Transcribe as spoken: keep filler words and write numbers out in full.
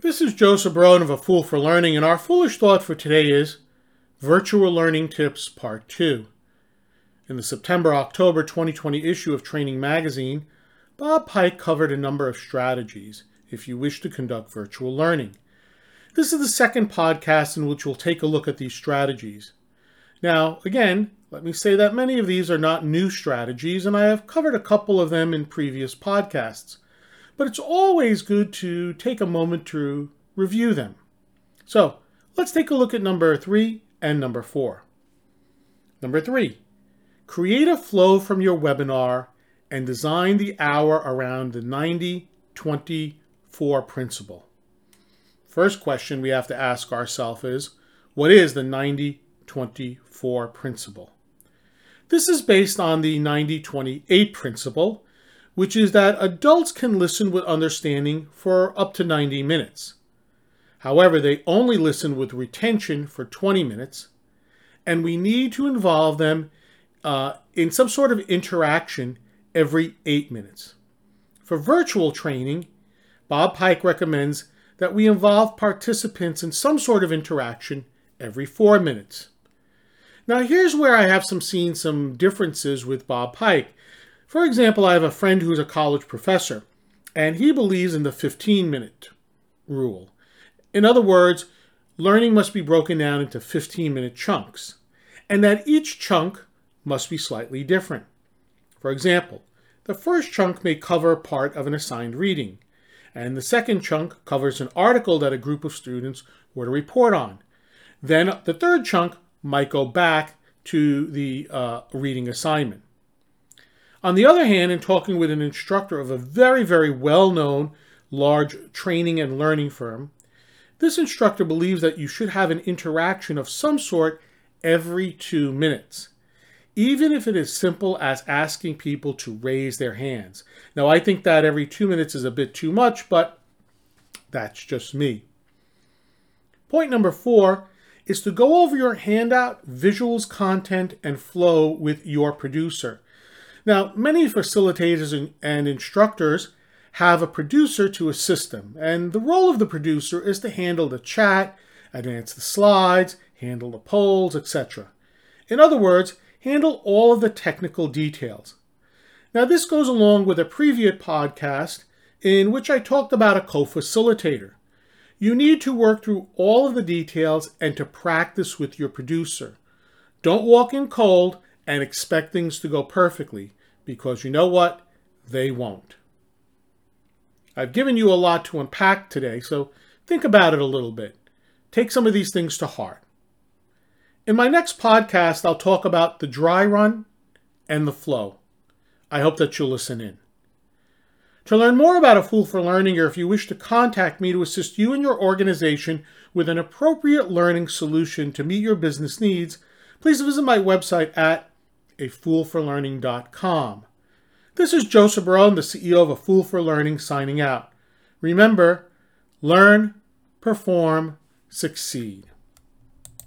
This is Joseph Brown of A Fool for Learning, and our foolish thought for today is Virtual Learning Tips Part two. In the September October twenty twenty issue of Training Magazine, Bob Pike covered a number of strategies if you wish to conduct virtual learning. This is the second podcast in which we'll take a look at these strategies. Now, again, let me say that many of these are not new strategies, and I have covered a couple of them in previous podcasts. But it's always good to take a moment to review them. So let's take a look at number three and number four. Number three, create a flow from your webinar and design the hour around the ninety twenty four principle. First question we have to ask ourselves is, what is the ninety twenty four principle? This is based on the ninety twenty eight principle, which is that adults can listen with understanding for up to ninety minutes. However, they only listen with retention for twenty minutes, and we need to involve them uh, in some sort of interaction every eight minutes. For virtual training, Bob Pike recommends that we involve participants in some sort of interaction every four minutes. Now, here's where I have some seen some differences with Bob Pike. For example, I have a friend who's a college professor, and he believes in the fifteen minute rule. In other words, learning must be broken down into fifteen minute chunks, and that each chunk must be slightly different. For example, the first chunk may cover part of an assigned reading, and the second chunk covers an article that a group of students were to report on. Then the third chunk might go back to the uh, reading assignment. On the other hand, in talking with an instructor of a very, very well-known large training and learning firm, this instructor believes that you should have an interaction of some sort every two minutes, even if it is simple as asking people to raise their hands. Now, I think that every two minutes is a bit too much, but that's just me. Point number four is to go over your handout, visuals, content, and flow with your producer. Now, many facilitators and instructors have a producer to assist them, and the role of the producer is to handle the chat, advance the slides, handle the polls, et cetera. In other words, handle all of the technical details. Now, this goes along with a previous podcast in which I talked about a co-facilitator. You need to work through all of the details and to practice with your producer. Don't walk in cold and expect things to go perfectly, because you know what? They won't. I've given you a lot to unpack today, so think about it a little bit. Take some of these things to heart. In my next podcast, I'll talk about the dry run and the flow. I hope that you'll listen in. To learn more about A Fool for Learning, or if you wish to contact me to assist you and your organization with an appropriate learning solution to meet your business needs, please visit my website at a fool for learning dot com. This is Joseph Brown, the C E O of A Fool for Learning, signing out. Remember, learn, perform, succeed.